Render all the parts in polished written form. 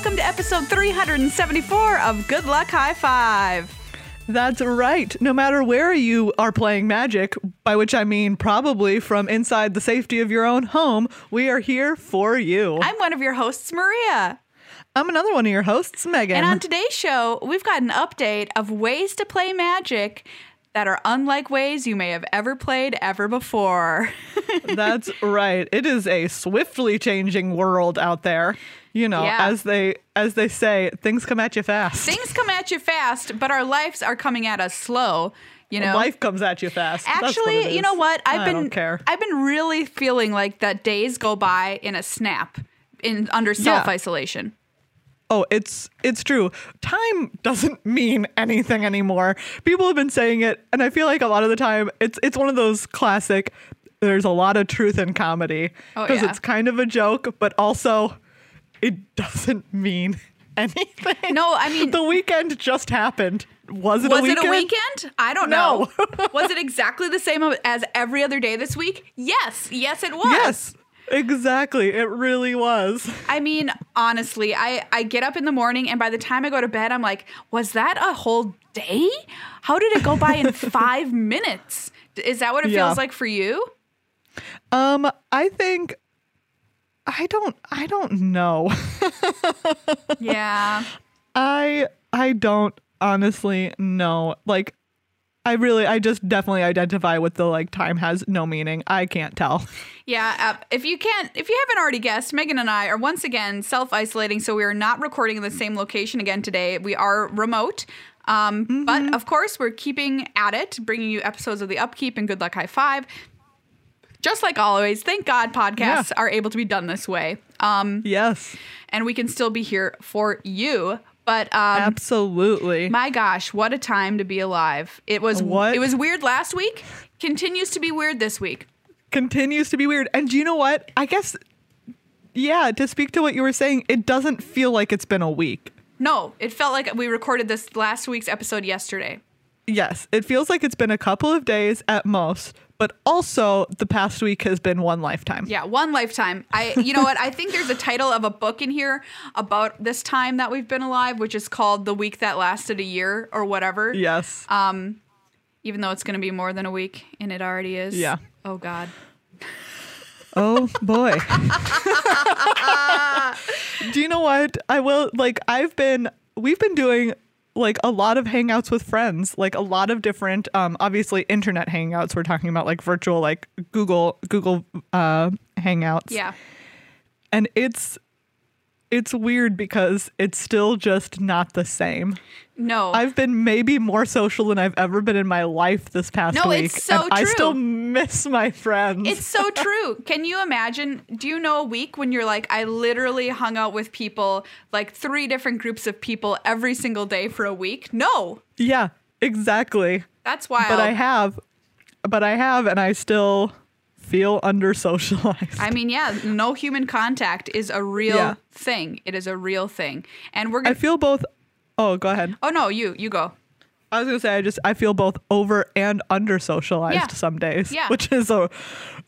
welcome to episode 374 of Good Luck High Five. That's right. No matter where you are playing Magic, by which I mean probably from inside the safety of your own home, we are here for you. I'm one of your hosts, Maria. I'm another one of your hosts, Megan. And on today's show, we've got an update of ways to play Magic that are unlike ways you may have ever played ever before. That's right. It is a swiftly changing world out there. You know, yeah. as they say, things come at you fast. Things come at you fast, but our lives are coming at us slow. You know, life comes at you fast. Actually, you know what? I've been really feeling like that days go by in a snap, under self-isolation. Yeah. Oh, it's true. Time doesn't mean anything anymore. People have been saying it, and I feel like a lot of the time it's one of those classic, there's a lot of truth in comedy. Oh, yeah. Because it's kind of a joke, but also it doesn't mean anything. No, I mean, the weekend just happened. Was it a weekend? I don't know. Was it exactly the same as every other day this week? Yes. Yes, it was. Yes. Exactly. It really was. I mean, honestly, I get up in the morning and by the time I go to bed, I'm like, was that a whole day? How did it go by in 5 minutes? Is that what it feels like for you? I think I don't know. Yeah. I don't honestly know. Like, I just definitely identify with the, like, time has no meaning. I can't tell. Yeah. If you haven't already guessed, Megan and I are once again self-isolating. So we are not recording in the same location again today. We are remote. But of course we're keeping at it, bringing you episodes of The Upkeep and Good Luck High Five. Just like always, thank God podcasts are able to be done this way. Yes. And we can still be here for you. But absolutely, my gosh, what a time to be alive. It was weird last week, continues to be weird this week. Continues to be weird. And do you know what? I guess, yeah, to speak to what you were saying, it doesn't feel like it's been a week. No, it felt like we recorded this last week's episode yesterday. Yes, it feels like it's been a couple of days at most. But also, the past week has been one lifetime. Yeah, one lifetime. You know what? I think there's a title of a book in here about this time that we've been alive, which is called The Week That Lasted a Year or whatever. Yes. Even though it's going to be more than a week, and it already is. Yeah. Oh, God. Oh, boy. Do you know what? I will, like, we've been doing, like, a lot of hangouts with friends, like a lot of different, obviously internet hangouts. We're talking about like virtual, like Google hangouts. Yeah. And it's weird because it's still just not the same. No. I've been maybe more social than I've ever been in my life this past week. No, it's so true. I still miss my friends. It's so true. Can you imagine? Do you know a week when you're like, I literally hung out with people, like 3 different groups of people every single day for a week? No. Yeah, exactly. That's wild. But I have, and I still feel under-socialized. I mean, yeah, no human contact is a real thing. It is a real thing. And I feel both. Oh, go ahead. Oh, no, you go. I was going to say, I feel both over and under-socialized some days, which is a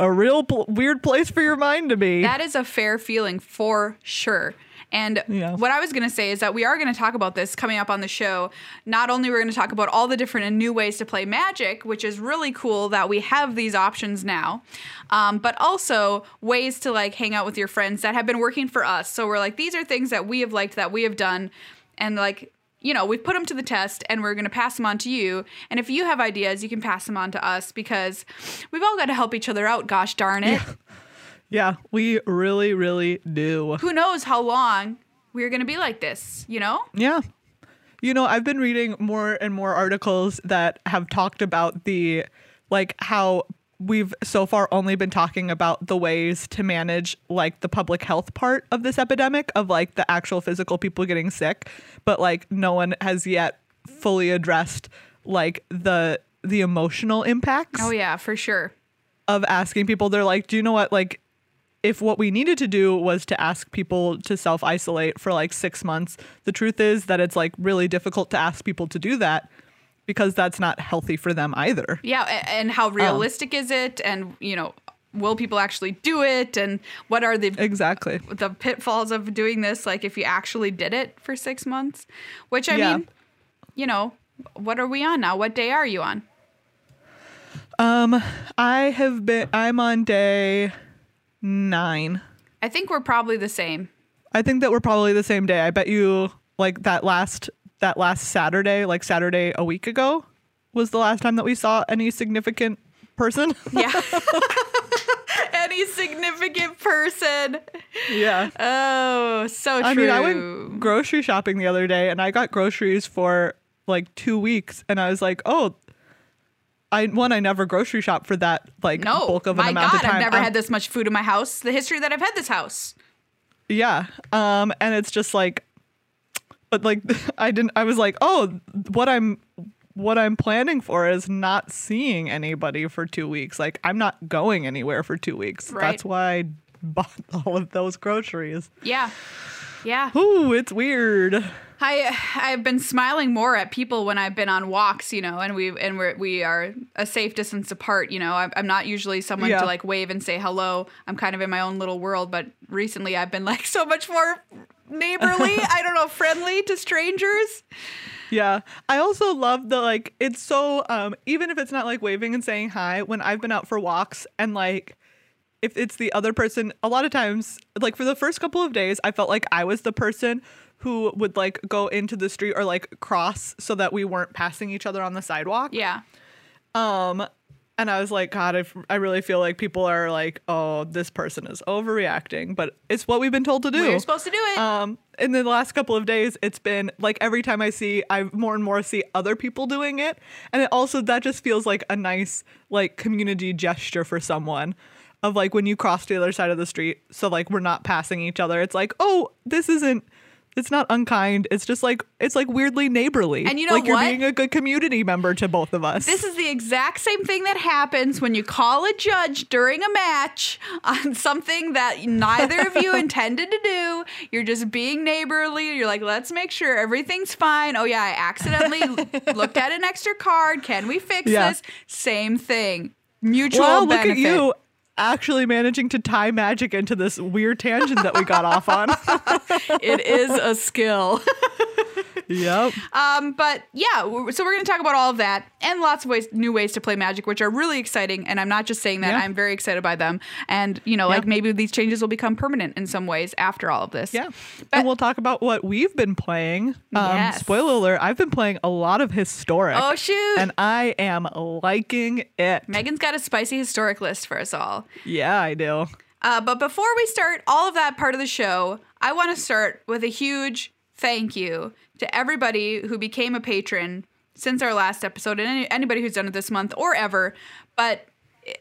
real weird place for your mind to be. That is a fair feeling for sure. And what I was going to say is that we are going to talk about this coming up on the show. Not only we're going to talk about all the different and new ways to play Magic, which is really cool that we have these options now, but also ways to like hang out with your friends that have been working for us. So we're like, these are things that we have liked, that we have done. And like, you know, we've put them to the test and we're going to pass them on to you. And if you have ideas, you can pass them on to us because we've all got to help each other out. Gosh darn it. Yeah. Yeah, we really, really do. Who knows how long we're going to be like this, you know? Yeah. You know, I've been reading more and more articles that have talked about the, like, how we've so far only been talking about the ways to manage, like, the public health part of this epidemic of, like, the actual physical people getting sick. But, like, no one has yet fully addressed, like, the emotional impacts. Oh, yeah, for sure. Of asking people. They're like, do you know what, like, if what we needed to do was to ask people to self-isolate for like 6 months, the truth is that it's like really difficult to ask people to do that because that's not healthy for them either. Yeah. And how realistic is it? And, you know, will people actually do it? And what are the exactly the pitfalls of doing this? Like if you actually did it for 6 months, which I mean, you know, what are we on now? What day are you on? I'm on day 9. I think we're probably the same. I think that we're probably the same day. I bet you like that last Saturday, like Saturday a week ago was the last time that we saw any significant person. Yeah. Any significant person. Yeah. Oh, so true. I mean, I went grocery shopping the other day and I got groceries for like 2 weeks and I was like, oh, I never grocery shop for that like bulk of an amount of time. I've never had this much food in my house. The history that I've had this house. Yeah. And it's just like, but like I was like, oh, what I'm planning for is not seeing anybody for 2 weeks. Like I'm not going anywhere for 2 weeks. Right. That's why I bought all of those groceries. Yeah. Yeah. Ooh, it's weird. I've been smiling more at people when I've been on walks, you know, and we are a safe distance apart, you know. I'm not usually someone to like wave and say hello. I'm kind of in my own little world, but recently I've been like so much more neighborly, I don't know, friendly to strangers. Yeah. I also love the like it's so even if it's not like waving and saying hi, when I've been out for walks and like if it's the other person, a lot of times, like for the first couple of days, I felt like I was the person who would like go into the street or like cross so that we weren't passing each other on the sidewalk. Yeah. And I was like, God, I really feel like people are like, oh, this person is overreacting, but it's what we've been told to do. We're supposed to do it. In the last couple of days, it's been like every time I more and more see other people doing it. And it also, that just feels like a nice like community gesture for someone. Of like when you cross to the other side of the street, so like we're not passing each other. It's like, oh, it's not unkind. It's just like, it's like weirdly neighborly. And you know like what? You're being a good community member to both of us. This is the exact same thing that happens when you call a judge during a match on something that neither of you intended to do. You're just being neighborly. You're like, let's make sure everything's fine. Oh yeah, I accidentally looked at an extra card. Can we fix this? Same thing. Mutual benefit. Look at you. Actually managing to tie magic into this weird tangent that we got off on. It is a skill. Yep. But yeah, so we're going to talk about all of that and lots of new ways to play Magic, which are really exciting. And I'm not just saying that. I'm very excited by them. And, you know, like maybe these changes will become permanent in some ways after all of this. Yeah. And we'll talk about what we've been playing. Spoiler alert, I've been playing a lot of Historic. Oh, shoot. And I am liking it. Megan's got a spicy Historic list for us all. Yeah, I do. But before we start all of that part of the show, I want to start with a huge thank you to everybody who became a patron since our last episode and anybody who's done it this month or ever. But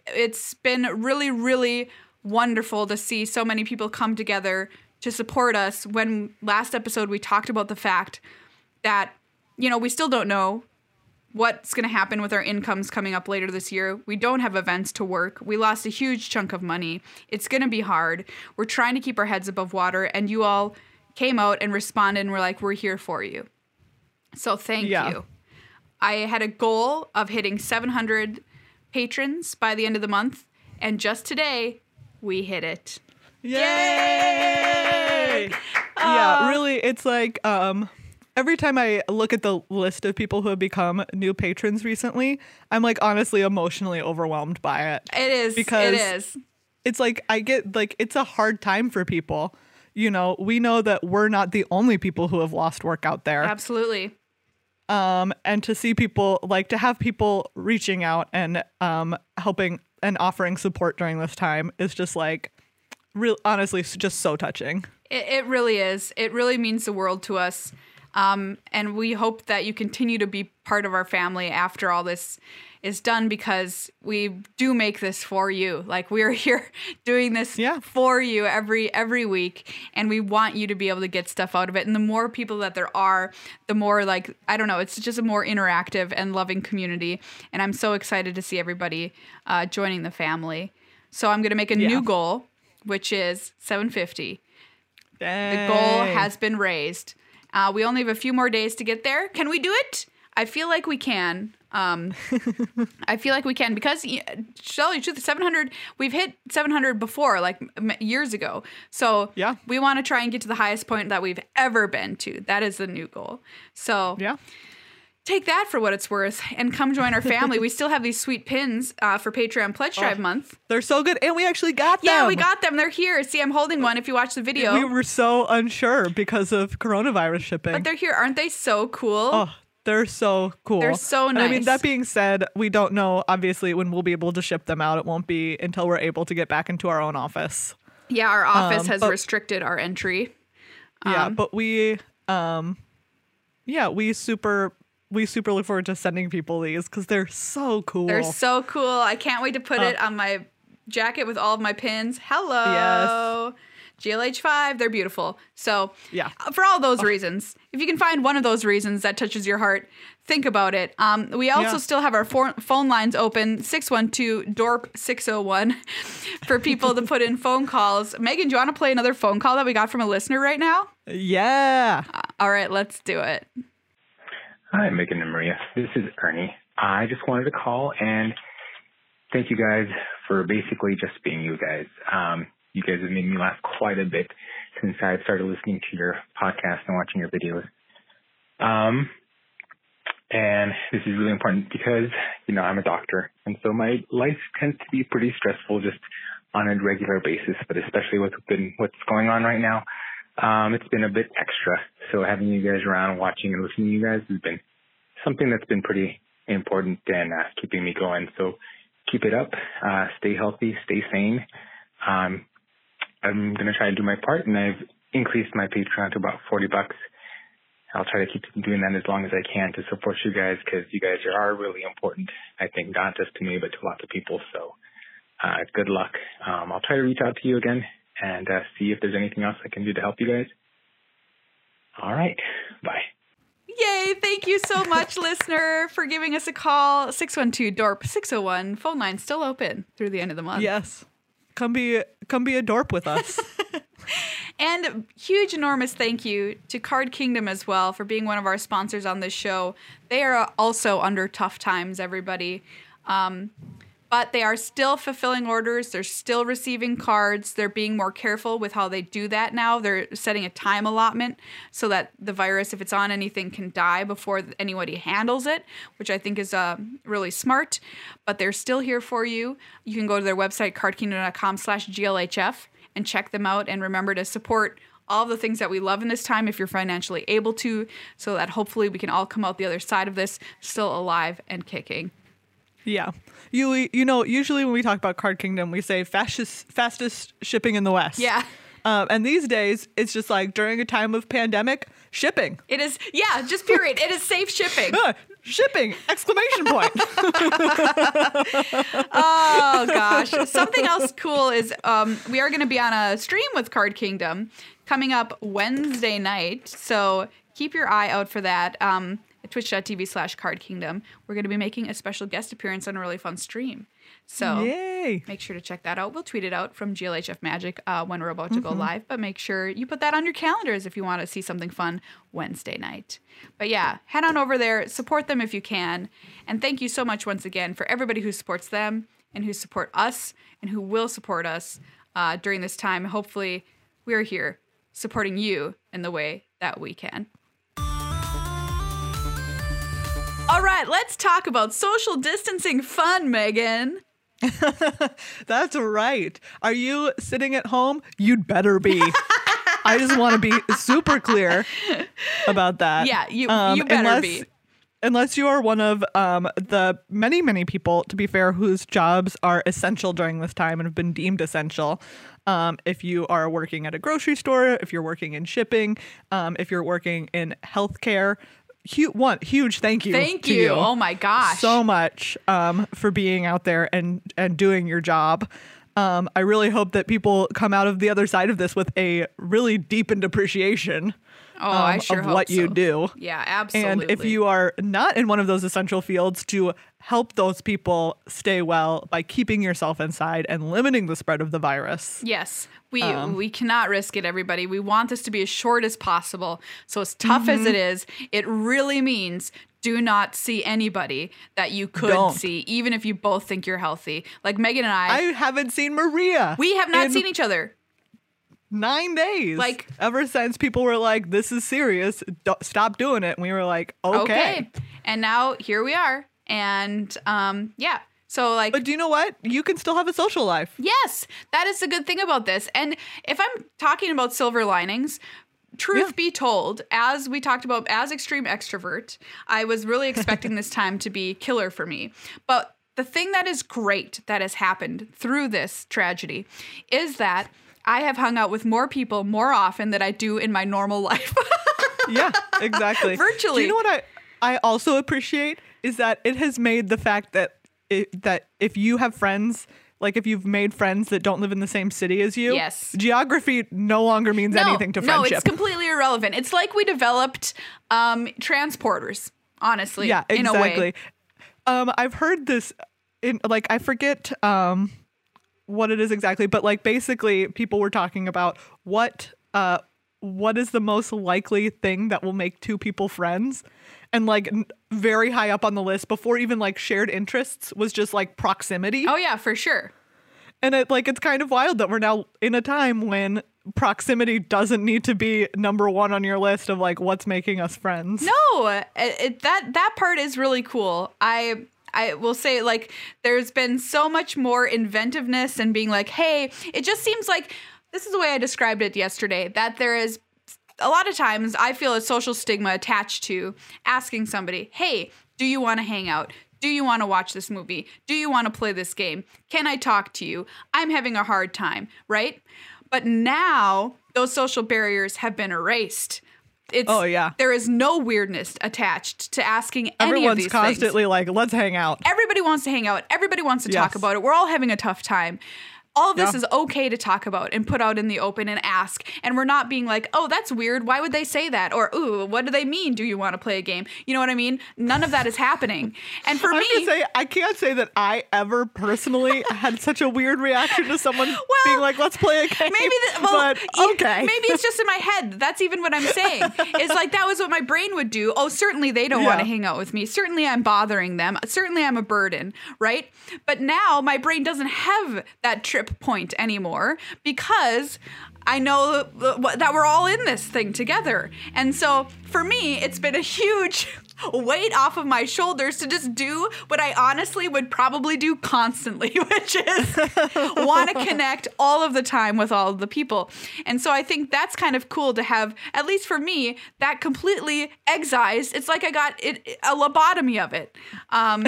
it's been really, really wonderful to see so many people come together to support us. When last episode we talked about the fact that, you know, we still don't know what's going to happen with our incomes coming up later this year. We don't have events to work. We lost a huge chunk of money. It's going to be hard. We're trying to keep our heads above water, and you all came out and responded and were like, we're here for you. So thank you. I had a goal of hitting 700 patrons by the end of the month. And just today, we hit it. Yay! Yeah, really, it's like every time I look at the list of people who have become new patrons recently, I'm like honestly emotionally overwhelmed by it. It is. Because it is. It's like I get like it's a hard time for people. You know, we know that we're not the only people who have lost work out there. Absolutely. And to see people, like to have people reaching out and helping and offering support during this time is just like, honestly, just so touching. It really is. It really means the world to us. And we hope that you continue to be part of our family after all this is done, because we do make this for you. Like we are here doing this for you every week, and we want you to be able to get stuff out of it. And the more people that there are, the more like, I don't know, it's just a more interactive and loving community. And I'm so excited to see everybody joining the family. So I'm going to make a new goal, which is 750. Dang. The goal has been raised. We only have a few more days to get there. Can we do it? I feel like we can. I feel like we can, because Shelly, to the 700, we've hit 700 before, like years ago. So yeah, we want to try and get to the highest point that we've ever been to. That is the new goal. So yeah, take that for what it's worth and come join our family. We still have these sweet pins for Patreon Pledge Drive month. They're so good. And we actually got them. Yeah, we got them. They're here. See, I'm holding one if you watch the video. We were so unsure because of coronavirus shipping. But they're here. Aren't they so cool? Oh, they're so cool. They're so nice. And I mean, that being said, we don't know, obviously, when we'll be able to ship them out. It won't be until we're able to get back into our own office. Yeah, our office has restricted our entry. Yeah, but we super look forward to sending people these because they're so cool. They're so cool. I can't wait to put it on my jacket with all of my pins. Hello. Yes. GLH5. They're beautiful. So yeah, for all those reasons, if you can find one of those reasons that touches your heart, think about it. We also still have our phone lines open, 612-DORP-601 for people to put in phone calls. Megan, do you want to play another phone call that we got from a listener right now? Yeah. All right, let's do it. Hi, Megan and Maria. This is Ernie. I just wanted to call and thank you guys for basically just being you guys. You guys have made me laugh quite a bit since I started listening to your podcast and watching your videos. And this is really important because, you know, I'm a doctor. And so my life tends to be pretty stressful just on a regular basis, but especially with what's going on right now. It's been a bit extra, so having you guys around, watching and listening to you guys has been something that's been pretty important and keeping me going. So keep it up, stay healthy, stay sane. I'm going to try to do my part, and I've increased my Patreon to about $40. I'll try to keep doing that as long as I can to support you guys, because you guys are really important, I think, not just to me, but to lots of people. So good luck. I'll try to reach out to you again and see if there's anything else I can do to help you guys. All right. Bye. Yay. Thank you so much, listener, for giving us a call. 612-DORP-601. Phone line still open through the end of the month. Yes. Come be a dorp with us. And huge, enormous thank you to Card Kingdom as well for being one of our sponsors on this show. They are also under tough times, everybody. But they are still fulfilling orders. They're still receiving cards. They're being more careful with how they do that now. They're setting a time allotment so that the virus, if it's on anything, can die before anybody handles it, which I think is really smart. But they're still here for you. You can go to their website, cardkingdom.com/GLHF, and check them out. And remember to support all the things that we love in this time if you're financially able to, so that hopefully we can all come out the other side of this still alive and kicking. Yeah. You know, usually when we talk about Card Kingdom, we say fastest shipping in the West. Yeah. And these days, it's just like during a time of pandemic, shipping. It is. Yeah, just period. It is safe shipping. Shipping! Exclamation point. Oh, gosh. Something else cool is we are going to be on a stream with Card Kingdom coming up Wednesday night. So keep your eye out for that. Twitch.tv/Card Kingdom. We're going to be making a special guest appearance on a really fun stream. So Yay. Make sure to check that out. We'll tweet it out from GLHF Magic when we're about to go live. But make sure you put that on your calendars if you want to see something fun Wednesday night. But yeah, head on over there. Support them if you can. And thank you so much once again for everybody who supports them and who support us and who will support us during this time. Hopefully we're here supporting you in the way that we can. All right, let's talk about social distancing fun, Megan. That's right. Are you sitting at home? You'd better be. I just want to be super clear about that. Yeah, you better be. Unless you are one of the many, many people, to be fair, whose jobs are essential during this time and have been deemed essential. If you are working at a grocery store, if you're working in shipping, if you're working in healthcare, huge thank you. Thank you. Oh my gosh. So much for being out there and doing your job. I really hope that people come out of the other side of this with a really deepened appreciation I sure hope so. Yeah, absolutely. And if you are not in one of those essential fields, to help those people stay well by keeping yourself inside and limiting the spread of the virus. Yes, we cannot risk it, everybody. We want this to be as short as possible. So as tough as it is, it really means do not see anybody that you could see, even if you both think you're healthy. Like Megan and I. I haven't seen Maria. We have not seen each other. 9 days. Like, ever since people were like, this is serious, stop doing it. And we were like, okay. And now here we are. And yeah. So like, but do you know what? You can still have a social life. Yes. That is the good thing about this. And if I'm talking about silver linings, truth be told, as we talked about as extreme extrovert, I was really expecting this time to be killer for me. But the thing that is great that has happened through this tragedy is that I have hung out with more people more often than I do in my normal life. Yeah, exactly. Virtually. Do you know what I also appreciate is that it has made the fact that that if you have friends, like if you've made friends that don't live in the same city as you, geography no longer means anything to friendship. No, it's completely irrelevant. It's like we developed transporters, honestly, in a way. Yeah, exactly. I've heard this, I forget... what it is exactly, but like basically people were talking about what is the most likely thing that will make two people friends, and like very high up on the list before even like shared interests was just like proximity. Oh yeah, for sure. And it like it's kind of wild that we're now in a time when proximity doesn't need to be number one on your list of like what's making us friends. No, that part is really cool. I will say, like, there's been so much more inventiveness and being like, hey, it just seems like, this is the way I described it yesterday, that there is a lot of times I feel a social stigma attached to asking somebody, hey, do you want to hang out? Do you want to watch this movie? Do you want to play this game? Can I talk to you? I'm having a hard time, right? But now those social barriers have been erased. There is no weirdness attached to asking any of these things. Everyone's constantly like, let's hang out. Everybody wants to hang out. Everybody wants to talk about it. We're all having a tough time. All of this is okay to talk about and put out in the open and ask. And we're not being like, oh, that's weird. Why would they say that? Or, ooh, what do they mean? Do you want to play a game? You know what I mean? None of that is happening. And for I can't say that I ever personally had such a weird reaction to someone being like, let's play a game. Maybe it's just in my head. That's even what I'm saying. It's like that was what my brain would do. Oh, certainly they don't want to hang out with me. Certainly I'm bothering them. Certainly I'm a burden, right? But now my brain doesn't have that trip point anymore because I know that we're all in this thing together. And so for me, it's been a huge weight off of my shoulders to just do what I honestly would probably do constantly, which is want to connect all of the time with all of the people. And so I think that's kind of cool to have, at least for me, that completely excised. It's like I got a lobotomy of it. And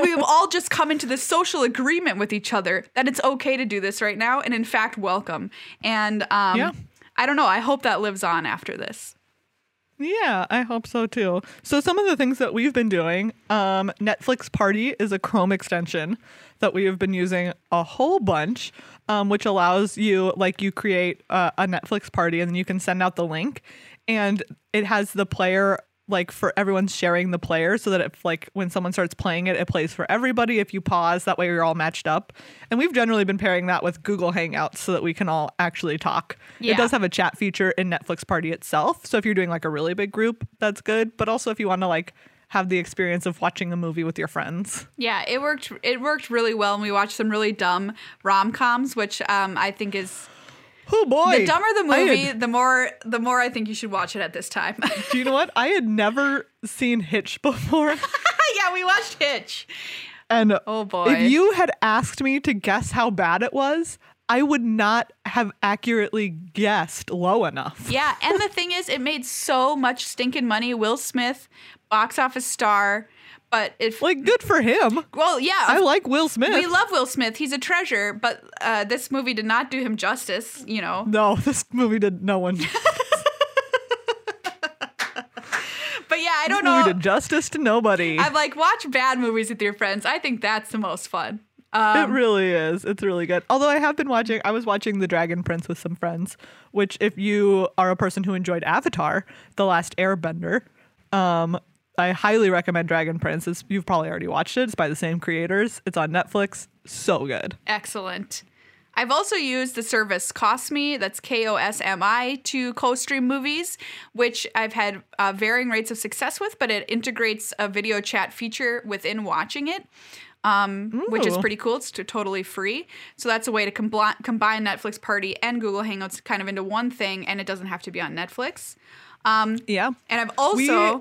we've all just come into this social agreement with each other that it's okay to do this right now. And in fact, welcome. And I don't know. I hope that lives on after this. Yeah, I hope so, too. So some of the things that we've been doing, Netflix Party is a Chrome extension that we have been using a whole bunch, which allows you, like, you create a Netflix party and then you can send out the link. And it has the player, like, for everyone's sharing the player so that if, like, when someone starts playing it, it plays for everybody. If you pause, that way you're all matched up. And we've generally been pairing that with Google Hangouts so that we can all actually talk. Yeah. It does have a chat feature in Netflix Party itself. So if you're doing, like, a really big group, that's good. But also if you want to, like, have the experience of watching a movie with your friends. Yeah, it worked really well. And we watched some really dumb rom-coms, which I think is... Oh boy! The dumber the movie, the more I think you should watch it at this time. Do you know what? I had never seen Hitch before. Yeah, we watched Hitch. And oh boy! If you had asked me to guess how bad it was, I would not have accurately guessed low enough. Yeah, and the thing is, it made so much stinking money. Will Smith, box office star. But if like good for him. Well, yeah, I like Will Smith. We love Will Smith. He's a treasure. But this movie did not do him justice. You know. No, this movie did no one. But yeah, I don't know. This movie did justice to nobody. I'm like, watch bad movies with your friends. I think that's the most fun. It really is. It's really good. Although I was watching The Dragon Prince with some friends, which if you are a person who enjoyed Avatar, The Last Airbender, I highly recommend Dragon Prince. You've probably already watched it. It's by the same creators. It's on Netflix. So good. Excellent. I've also used the service Cosmi, that's Kosmi, to co-stream movies, which I've had varying rates of success with, but it integrates a video chat feature within watching it, which is pretty cool. It's totally free. So that's a way to combine Netflix Party and Google Hangouts kind of into one thing, and it doesn't have to be on Netflix. Yeah. And I've also... Yeah.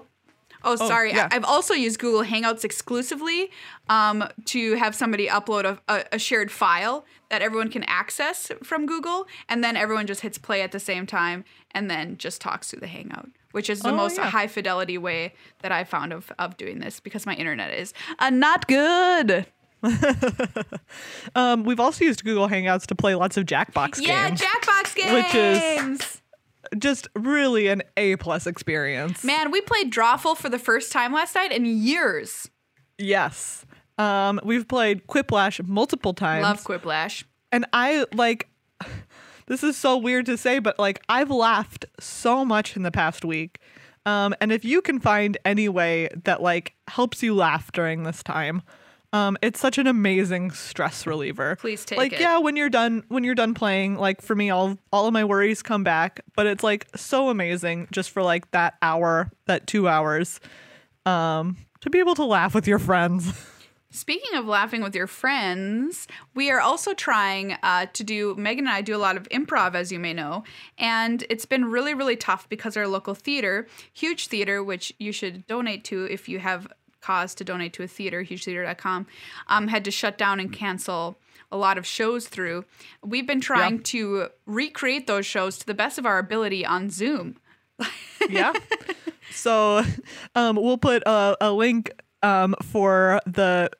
I've also used Google Hangouts exclusively to have somebody upload a shared file that everyone can access from Google, and then everyone just hits play at the same time and then just talks through the Hangout, which is the most high-fidelity way that I found of doing this because my internet is not good. We've also used Google Hangouts to play lots of Jackbox games. Yeah, Jackbox games! Which is... just really an A+ experience. Man, we played Drawful for the first time last night in years. Yes. We've played Quiplash multiple times. Love Quiplash. And I, this is so weird to say, but, I've laughed so much in the past week. And if you can find any way that, helps you laugh during this time... it's such an amazing stress reliever. Please take it. When you're done playing, for me, all of my worries come back. But it's so amazing just for that hour, that 2 hours, to be able to laugh with your friends. Speaking of laughing with your friends, we are also trying to do, Megan and I do a lot of improv, as you may know, and it's been really, really tough because our local theater, Huge Theater, which you should donate to if you have cause to donate to a theater, hugetheater.com, had to shut down and cancel a lot of shows through. We've been trying to recreate those shows to the best of our ability on Zoom. Yeah. So we'll put a link for the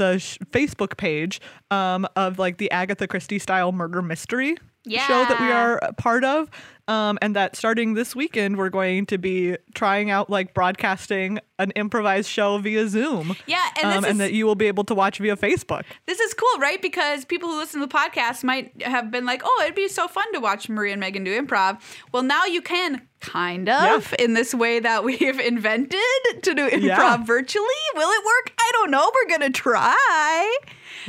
Facebook page of the Agatha Christie style murder mystery show that we are a part of. And that starting this weekend, we're going to be trying out broadcasting an improvised show via Zoom. Yeah. And that you will be able to watch via Facebook. This is cool, right? Because people who listen to the podcast might have been like, oh, it'd be so fun to watch Maria and Megan do improv. Well, now you can kind of in this way that we've invented to do improv virtually. Will it work? I don't know. We're going to try.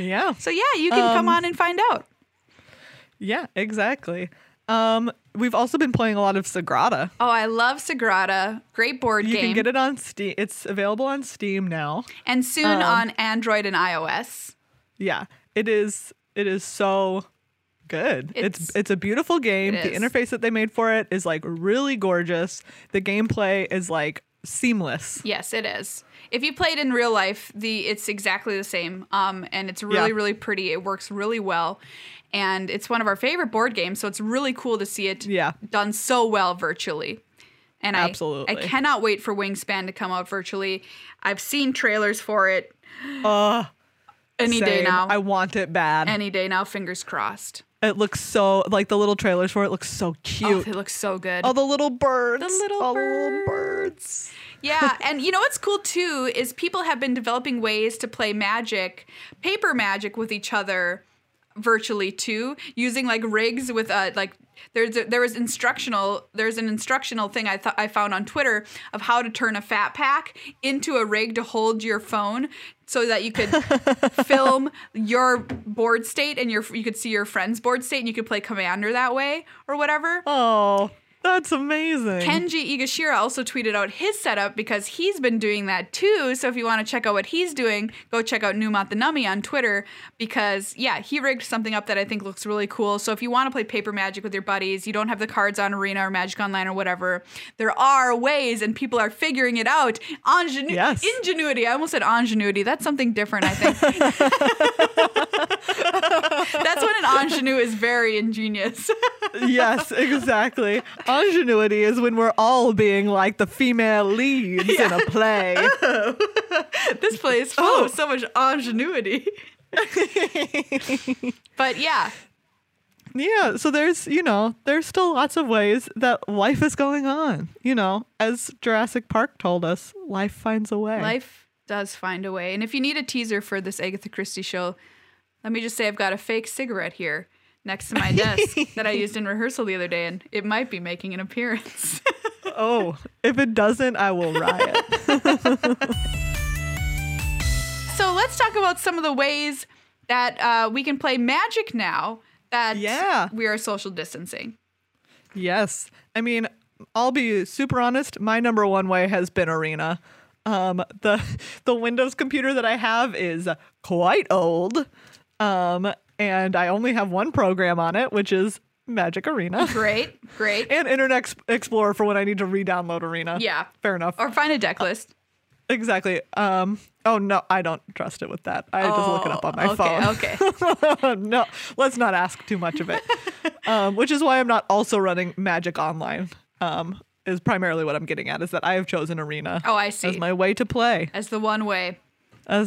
Yeah. So, you can come on and find out. Yeah, exactly. We've also been playing a lot of Sagrada. Oh, I love Sagrada. Great board game. You can get it on Steam. It's available on Steam now. And soon on Android and iOS. Yeah, it is so good. It's a beautiful game. The interface that they made for it is really gorgeous. The gameplay is seamless. Yes, it is. If you play it in real life, it's exactly the same. And it's really, really pretty. It works really well. And it's one of our favorite board games, so it's really cool to see it done so well virtually. And I cannot wait for Wingspan to come out virtually. I've seen trailers for it. Any day now. I want it bad. Any day now, fingers crossed. It looks so, the little trailers for it look so cute. Oh, it looks so good. All the little birds. The little birds. Yeah, and you know what's cool, too, is people have been developing ways to play Magic, paper Magic with each other virtually, too, using rigs with there's an instructional thing I found on Twitter of how to turn a fat pack into a rig to hold your phone so that you could film your board state and you could see your friend's board state and you could play Commander that way or whatever. Oh, that's amazing. Kenji Igashira also tweeted out his setup because he's been doing that too. So if you want to check out what he's doing, go check out Numot the Nummy on Twitter because, he rigged something up that I think looks really cool. So if you want to play paper Magic with your buddies, you don't have the cards on Arena or Magic Online or whatever, there are ways and people are figuring it out. Ingenuity. I almost said ingenuity. That's something different, I think. That's when an ingenue is very ingenious. Yes, exactly. Ingenuity is when we're all being the female leads in a play. Oh. This play is full of so much ingenuity. But yeah. Yeah, so there's still lots of ways that life is going on. As Jurassic Park told us, life finds a way. Life does find a way. And if you need a teaser for this Agatha Christie show, Let me just say I've got a fake cigarette here next to my desk that I used in rehearsal the other day, and it might be making an appearance. Oh, if it doesn't, I will riot. So let's talk about some of the ways that we can play Magic now that we are social distancing. Yes. I mean, I'll be super honest. My number one way has been Arena. The Windows computer that I have is quite old. And I only have one program on it, which is Magic Arena. Great, great. And Internet Explorer for when I need to re-download Arena. Yeah. Fair enough. Or find a deck list. Exactly. Oh, no, I don't trust it with that. I just look it up on my phone. Okay. No, let's not ask too much of it, which is why I'm not also running Magic Online, is primarily what I'm getting at, is that I have chosen Arena as my way to play. As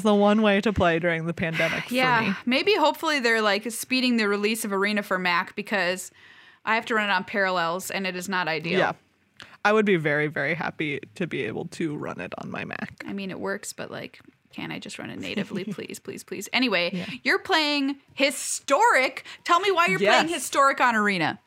the one way to play during the pandemic for me. Maybe hopefully they're like speeding the release of Arena for Mac, because I have to run it on Parallels and it is not ideal. Yeah. I would be very, very happy to be able to run it on my Mac. I mean, it works, but like, can I just run it natively? Please, please, please. Anyway, you're playing Historic. Tell me why you're playing Historic on Arena.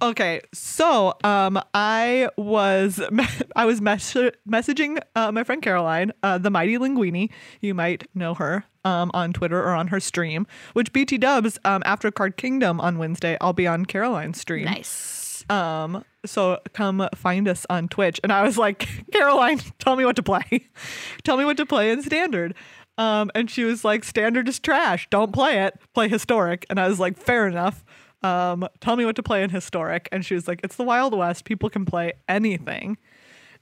Okay, so I was messaging my friend Caroline, the Mighty Linguini. You might know her on Twitter or on her stream, which BT dubs after Card Kingdom on Wednesday. I'll be on Caroline's stream. Nice. So come find us on Twitch. And I was like, Caroline, tell me what to play. Tell me what to play in Standard. And she was like, Standard is trash. Don't play it. Play Historic. And I was like, fair enough. Tell me what to play in Historic. And she was like, it's the Wild West. People can play anything.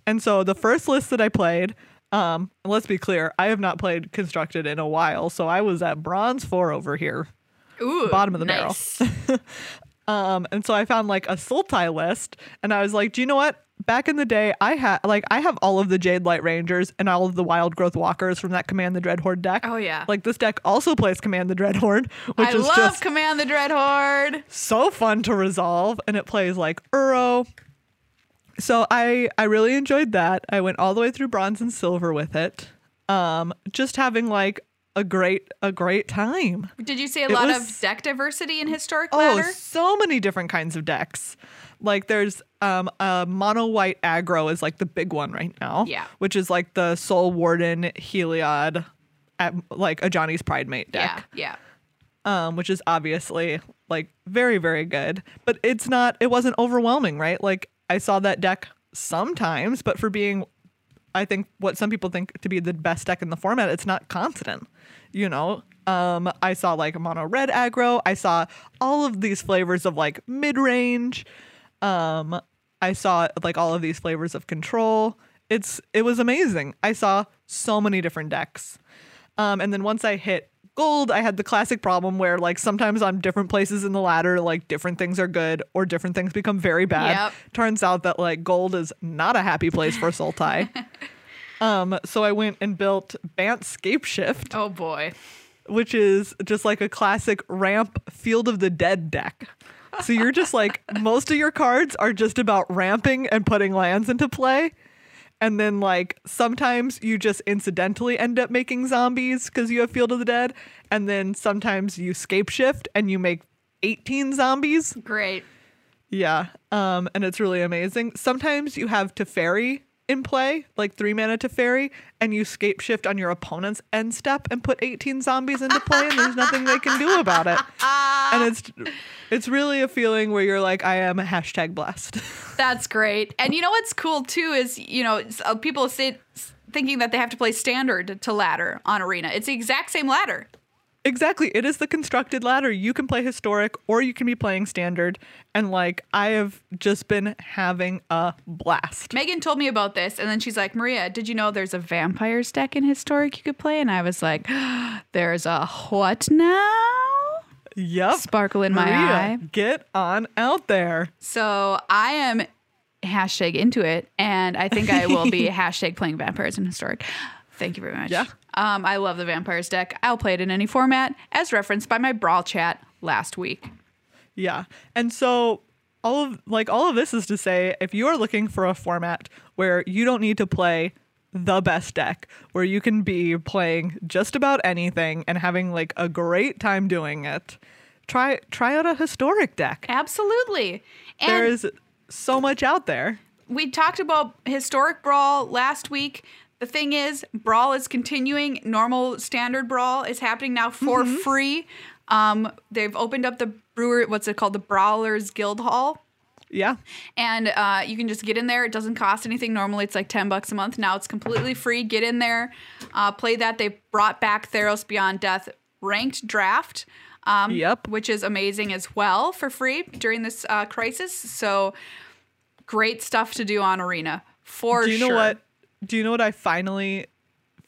And so the first list that I played, let's be clear, I have not played Constructed in a while. So I was at Bronze 4 over here. Ooh, bottom of the barrel. And so I found like a Sultai list, and I was like, do you know what? Back in the day, I have all of the Jade Light Rangers and all of the Wild Growth Walkers from that Command the Dreadhorde deck. Oh yeah, like this deck also plays Command the Dreadhorde, which is just Command the Dreadhorde. So fun to resolve, and it plays like Uro. So I really enjoyed that. I went all the way through Bronze and Silver with it, just having like a great time. Did you see a lot of deck diversity in Historic Ladder? Oh, so many different kinds of decks. Like there's a mono white aggro is like the big one right now. Yeah. Which is like the Soul Warden Heliod at like a Johnny's Pride Mate deck. Yeah. Yeah. Which is obviously like very, very good. But it wasn't overwhelming, right? Like I saw that deck sometimes, but for being I think what some people think to be the best deck in the format, it's not constant, you know? I saw like mono red aggro. I saw all of these flavors of like mid range. I saw like all of these flavors of control. It was amazing. I saw so many different decks. And then once I hit gold, I had the classic problem where like sometimes on different places in the ladder, like different things are good or different things become very bad. Yep. Turns out that like gold is not a happy place for Sultai. So I went and built Bant Scapeshift. Oh boy. Which is just like a classic ramp Field of the Dead deck. So you're just like, most of your cards are just about ramping and putting lands into play. And then like sometimes you just incidentally end up making zombies because you have Field of the Dead. And then sometimes you scapeshift and you make 18 zombies. Great. Yeah. And it's really amazing. Sometimes you have Teferi in play, like 3 mana Teferi, and you scapeshift on your opponent's end step and put 18 zombies into play, and there's nothing they can do about it. And it's really a feeling where you're like, I am a hashtag blessed. That's great. And you know what's cool too is, you know, people sit thinking that they have to play Standard to Ladder on Arena. It's the exact same ladder. Exactly. It is the Constructed ladder. You can play Historic or you can be playing Standard. And like, I have just been having a blast. Megan told me about this and then she's like, Maria, did you know there's a Vampires deck in Historic you could play? And I was like, there's a what now? Yep. Sparkle in my eye. Get on out there. So I am hashtag into it. And I think I will be hashtag playing Vampires in Historic. Thank you very much. Yeah. I love the Vampires deck. I'll play it in any format, as referenced by my Brawl chat last week. Yeah. And so all of this is to say, if you're looking for a format where you don't need to play the best deck where you can be playing just about anything and having like a great time doing it, try out a historic deck. Absolutely. And there's so much out there. We talked about historic brawl last week. The thing is, brawl is continuing. Normal standard brawl is happening now for free. They've opened up the brewery, what's it called? The Brawler's Guild Hall. Yeah. And you can just get in there. It doesn't cost anything. Normally it's like $10 a month. Now it's completely free. Get in there. Play that. They brought back Theros Beyond Death ranked draft. Which is amazing as well for free during this crisis. So great stuff to do on Arena for sure. Do you know what I finally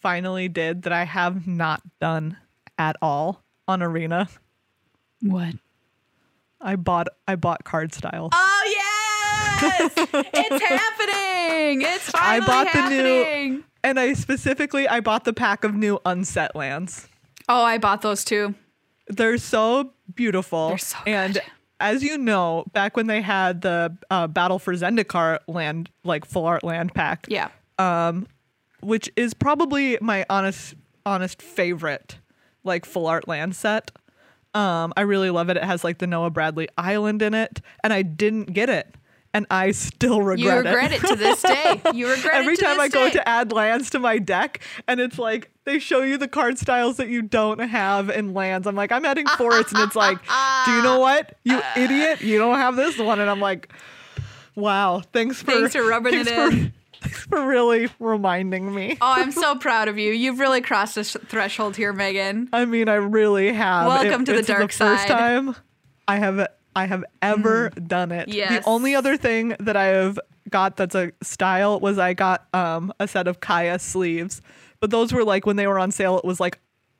did that I have not done at all on Arena? What? I bought Card Style. Oh yes! It's happening. It's finally happening. I bought the pack of new unset lands. Oh, I bought those too. They're so beautiful. They're so good. And as you know, back when they had the Battle for Zendikar land, like full art land pack. Yeah. Which is probably my honest favorite, like full art land set. I really love it. It has like the Noah Bradley Island in it, and I didn't get it, and I still regret it. You regret it to this day. You regret every time I go to add lands to my deck, and it's like they show you the card styles that you don't have in lands. I'm like, I'm adding forests, and it's like, do you know what, you idiot, you don't have this one, and I'm like, wow, thanks for rubbing it in. Thanks for really reminding me. Oh, I'm so proud of you. You've really crossed this threshold here, Megan. I mean, I really have. Welcome to the dark side. It's the first time I have ever done it. Yes. The only other thing that I have got that's a style was I got a set of Kaya sleeves. But those were like, when they were on sale, it was like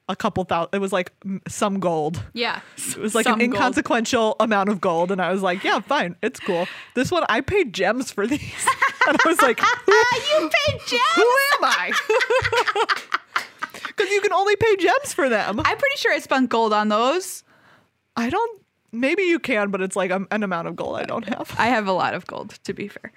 a couple thousand. It was like some gold. Yeah. It was like an inconsequential amount of gold. And I was like, yeah, fine. It's cool. This one, I paid gems for these. And I was like, you paid gems? Who am I? Because you can only pay gems for them. I'm pretty sure I spent gold on those. I don't. Maybe you can, but it's like an amount of gold I don't have. I have a lot of gold, to be fair.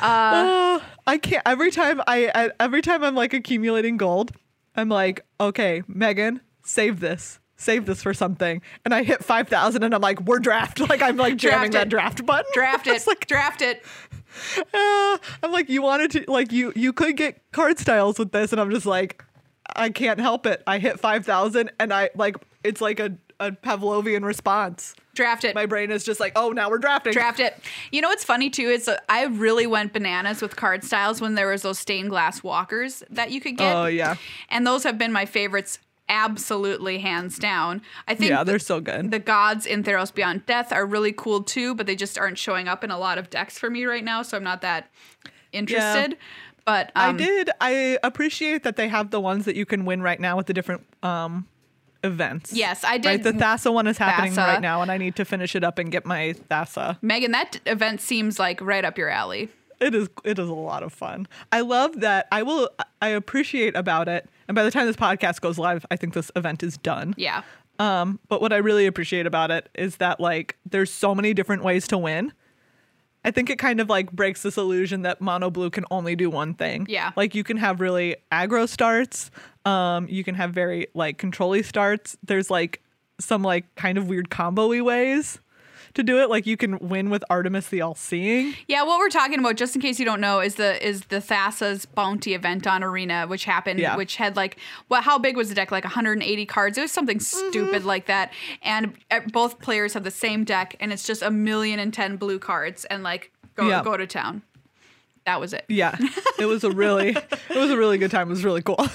I can't. Every time I'm like accumulating gold, I'm like, okay, Megan, save this for something. And I hit 5,000 and I'm like, we're draft. Like I'm like jamming that draft button. Draft it. Like, draft it. I'm like, you wanted to, like, you could get card styles with this. And I'm just like, I can't help it. I hit 5,000 and I like, it's like a Pavlovian response. Draft it. My brain is just like, oh, now we're drafting. Draft it. You know what's funny too is I really went bananas with card styles when there was those stained glass walkers that you could get. Oh yeah. And those have been my favorites, absolutely, hands down. I think they're so good. The gods in Theros Beyond Death are really cool too, but they just aren't showing up in a lot of decks for me right now, so I'm not that interested. Yeah. But I appreciate that they have the ones that you can win right now with the different events. Yes, I did. Right? The Thassa one is happening right now, and I need to finish it up and get my Thassa. Megan, that event seems like right up your alley. It is a lot of fun. I love that. I appreciate about it. And by the time this podcast goes live, I think this event is done. Yeah. But what I really appreciate about it is that like there's so many different ways to win. I think it kind of like breaks this illusion that mono blue can only do one thing. Yeah. Like you can have really aggro starts. You can have very like control-y starts. There's like some like kind of weird combo-y ways to do it. Like you can win with Artemis the All-Seeing. Yeah, what we're talking about, just in case you don't know, is the Thassa's Bounty event on Arena, which happened, which had like, well, how big was the deck? Like 180 cards. It was something stupid like that. And both players have the same deck, and it's just 1,010,000 blue cards, and like go to town. That was it. Yeah, it was a really good time. It was really cool.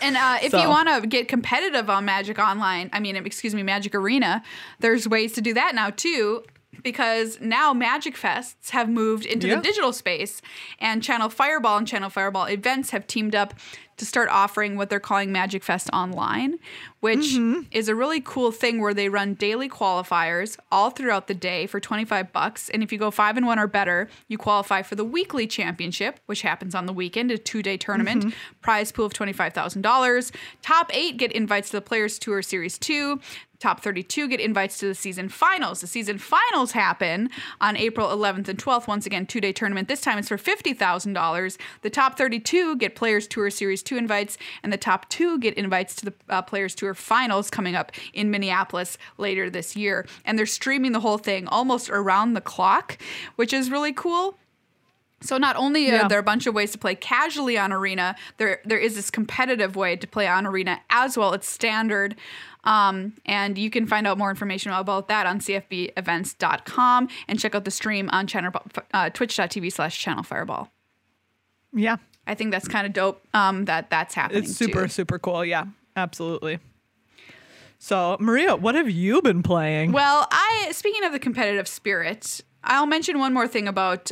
And if you want to get competitive on Magic Arena, there's ways to do that now, too, because now Magic Fests have moved into the digital space, and Channel Fireball events have teamed up to start offering what they're calling Magic Fest Online, which is a really cool thing where they run daily qualifiers all throughout the day for $25. And if you go 5-1 or better, you qualify for the weekly championship, which happens on the weekend, a 2-day tournament, prize pool of $25,000. Top 8 get invites to the Players Tour Series 2. Top 32 get invites to the season finals. The season finals happen on April 11th and 12th. Once again, 2-day tournament. This time it's for $50,000. The top 32 get Players Tour Series 2 invites, and the top 2 get invites to the Players Tour Finals coming up in Minneapolis later this year. And they're streaming the whole thing almost around the clock, which is really cool. So not only are there a bunch of ways to play casually on Arena, there is this competitive way to play on Arena as well. It's standard. And you can find out more information about that on cfbevents.com and check out the stream on twitch.tv/channelfireball. Yeah. I think that's kind of dope that that's happening. It's super, super cool. Yeah, absolutely. So, Maria, what have you been playing? Well, speaking of the competitive spirit, I'll mention one more thing about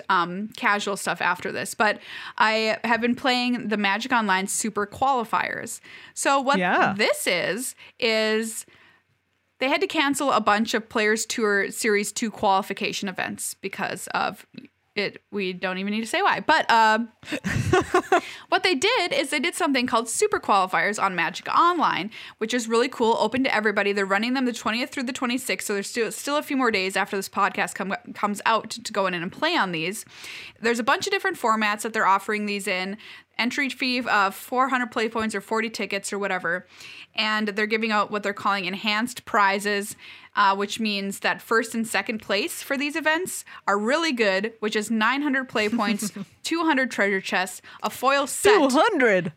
casual stuff after this, but I have been playing the Magic Online Super Qualifiers. So what this is they had to cancel a bunch of Players Tour Series 2 qualification events because of it. We don't even need to say why. But what they did is they did something called Super Qualifiers on Magic Online, which is really cool, open to everybody. They're running them the 20th through the 26th, so there's still a few more days after this podcast comes out to go in and play on these. There's a bunch of different formats that they're offering these in. Entry fee of 400 play points or 40 tickets or whatever. And they're giving out what they're calling enhanced prizes, which means that first and second place for these events are really good, which is 900 play points, 200 treasure chests, a foil set. 200!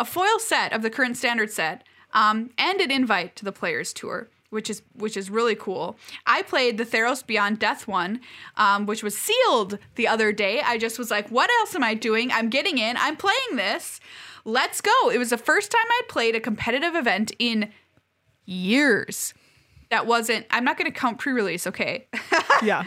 A foil set of the current standard set, and an invite to the Players Tour, which is really cool. I played the Theros Beyond Death one, which was sealed the other day. I just was like, what else am I doing? I'm getting in. I'm playing this. Let's go. It was the first time I'd played a competitive event in years. That wasn't, I'm not going to count pre-release, okay? Yeah.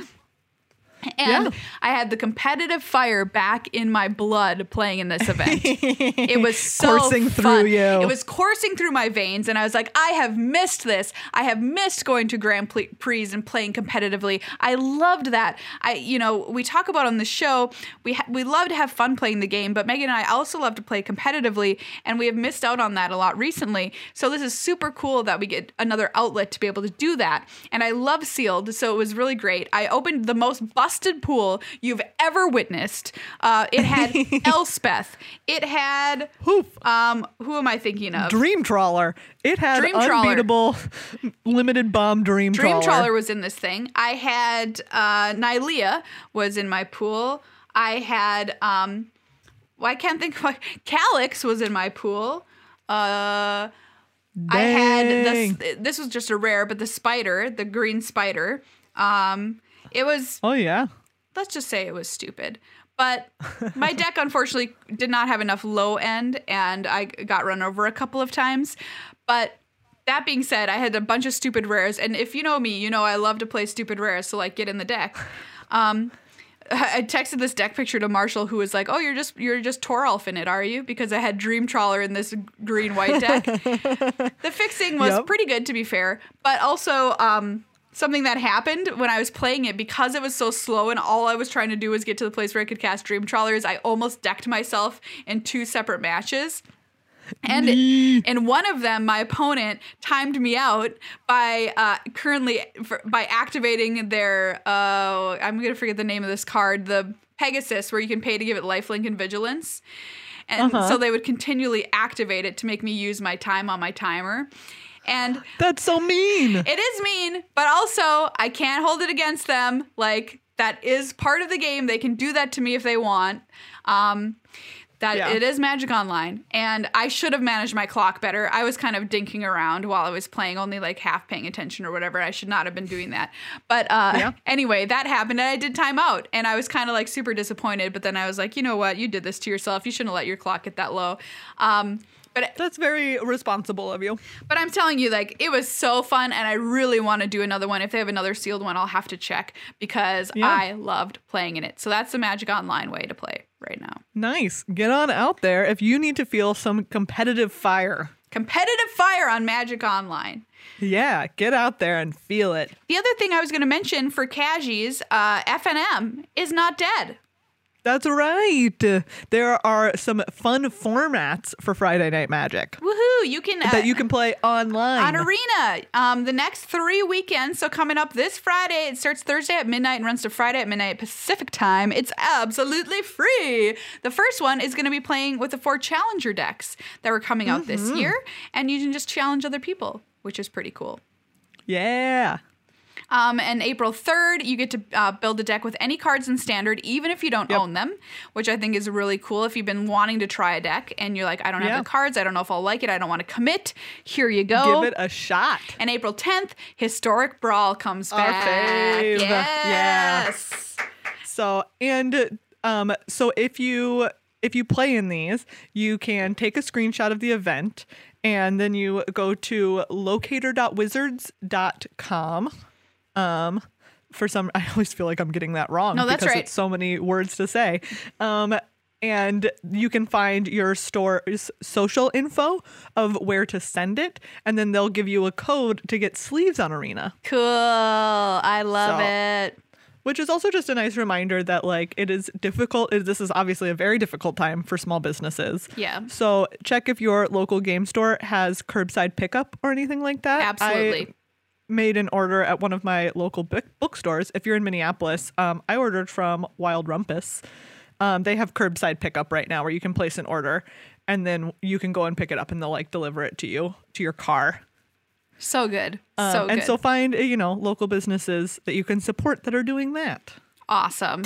And I had the competitive fire back in my blood playing in this event. It was so coursing fun. Through you. It was coursing through my veins, and I was like, I have missed this. I have missed going to Grand Prix and playing competitively. I loved that. We talk about on the show, we love to have fun playing the game, but Megan and I also love to play competitively, and we have missed out on that a lot recently. So this is super cool that we get another outlet to be able to do that. And I love sealed, so it was really great. I opened the most busted pool you've ever witnessed. It had Elspeth. It had who am I thinking of? Dreamtrawler. It had unbeatable limited bomb Dreamtrawler. Dreamtrawler was in this thing. I had Nylea was in my pool. I had Calyx was in my pool. Dang. I had this was just a rare, but the spider, the green spider. It was... Oh, yeah. Let's just say it was stupid. But my deck, unfortunately, did not have enough low end, and I got run over a couple of times. But that being said, I had a bunch of stupid rares. And if you know me, you know I love to play stupid rares, so, like, get in the deck. I texted this deck picture to Marshall, who was like, oh, you're just Toralf in it, are you? Because I had Dreamtrawler in this green-white deck. The fixing was pretty good, to be fair. But also... something that happened when I was playing it, because it was so slow and all I was trying to do was get to the place where I could cast Dreamtrawlers, I almost decked myself in 2 separate matches. And in one of them, my opponent timed me out by by activating their, I'm going to forget the name of this card, the Pegasus, where you can pay to give it lifelink and vigilance. And so they would continually activate it to make me use my time on my timer. And that's so mean. It is mean, but also I can't hold it against them. Like, that is part of the game. They can do that to me if they want. It is Magic Online, and I should have managed my clock better. I was kind of dinking around while I was playing, only like half paying attention or whatever. I should not have been doing that. But anyway, that happened, and I did time out, and I was kind of like super disappointed. But then I was like, you know what? You did this to yourself. You shouldn't have let your clock get that low. But that's very responsible of you. But I'm telling you, like, it was so fun, and I really want to do another one. If they have another sealed one, I'll have to check, because I loved playing in it. So that's the Magic Online way to play right now. Nice. Get on out there if you need to feel some competitive fire. Competitive fire on Magic Online. Yeah, get out there and feel it. The other thing I was going to mention for Cashies, FNM is not dead. That's right. There are some fun formats for Friday Night Magic. Woohoo! You can that you can play online on Arena. The next 3 weekends. So coming up this Friday, it starts Thursday at midnight and runs to Friday at midnight Pacific time. It's absolutely free. The first one is going to be playing with the 4 challenger decks that were coming out this year, and you can just challenge other people, which is pretty cool. Yeah. And April 3rd, you get to build a deck with any cards in Standard, even if you don't own them, which I think is really cool. If you've been wanting to try a deck and you're like, I don't have the cards, I don't know if I'll like it, I don't want to commit, here you go. Give it a shot. And April 10th, Historic Brawl comes back. Fave. Yes. Yeah. So, and so if you play in these, you can take a screenshot of the event, and then you go to locator.wizards.com. For some, I always feel like I'm getting that wrong. No, that's right. Because it's so many words to say. And you can find your store's social info of where to send it, and then they'll give you a code to get sleeves on Arena. Cool. I love it. Which is also just a nice reminder that, like, it is difficult. This is obviously a very difficult time for small businesses. Yeah. So check if your local game store has curbside pickup or anything like that. Absolutely. I made an order at one of my local bookstores. If you're in Minneapolis, I ordered from Wild Rumpus. They have curbside pickup right now where you can place an order, and then you can go and pick it up, and they'll, like, deliver it to you, to your car. So good. And so find, local businesses that you can support that are doing that. Awesome.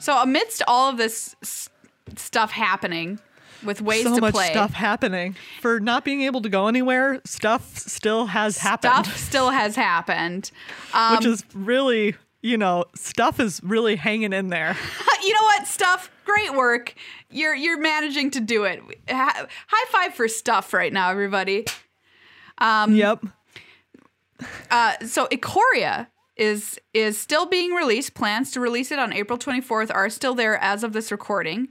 So amidst all of this stuff happening with ways to play. So much stuff happening. For not being able to go anywhere, stuff still has happened. Stuff still has happened. Which is really, stuff is really hanging in there. You know what, stuff? Great work. You're managing to do it. High five for stuff right now, everybody. Yep. So Ikoria is still being released. Plans to release it on April 24th are still there as of this recording.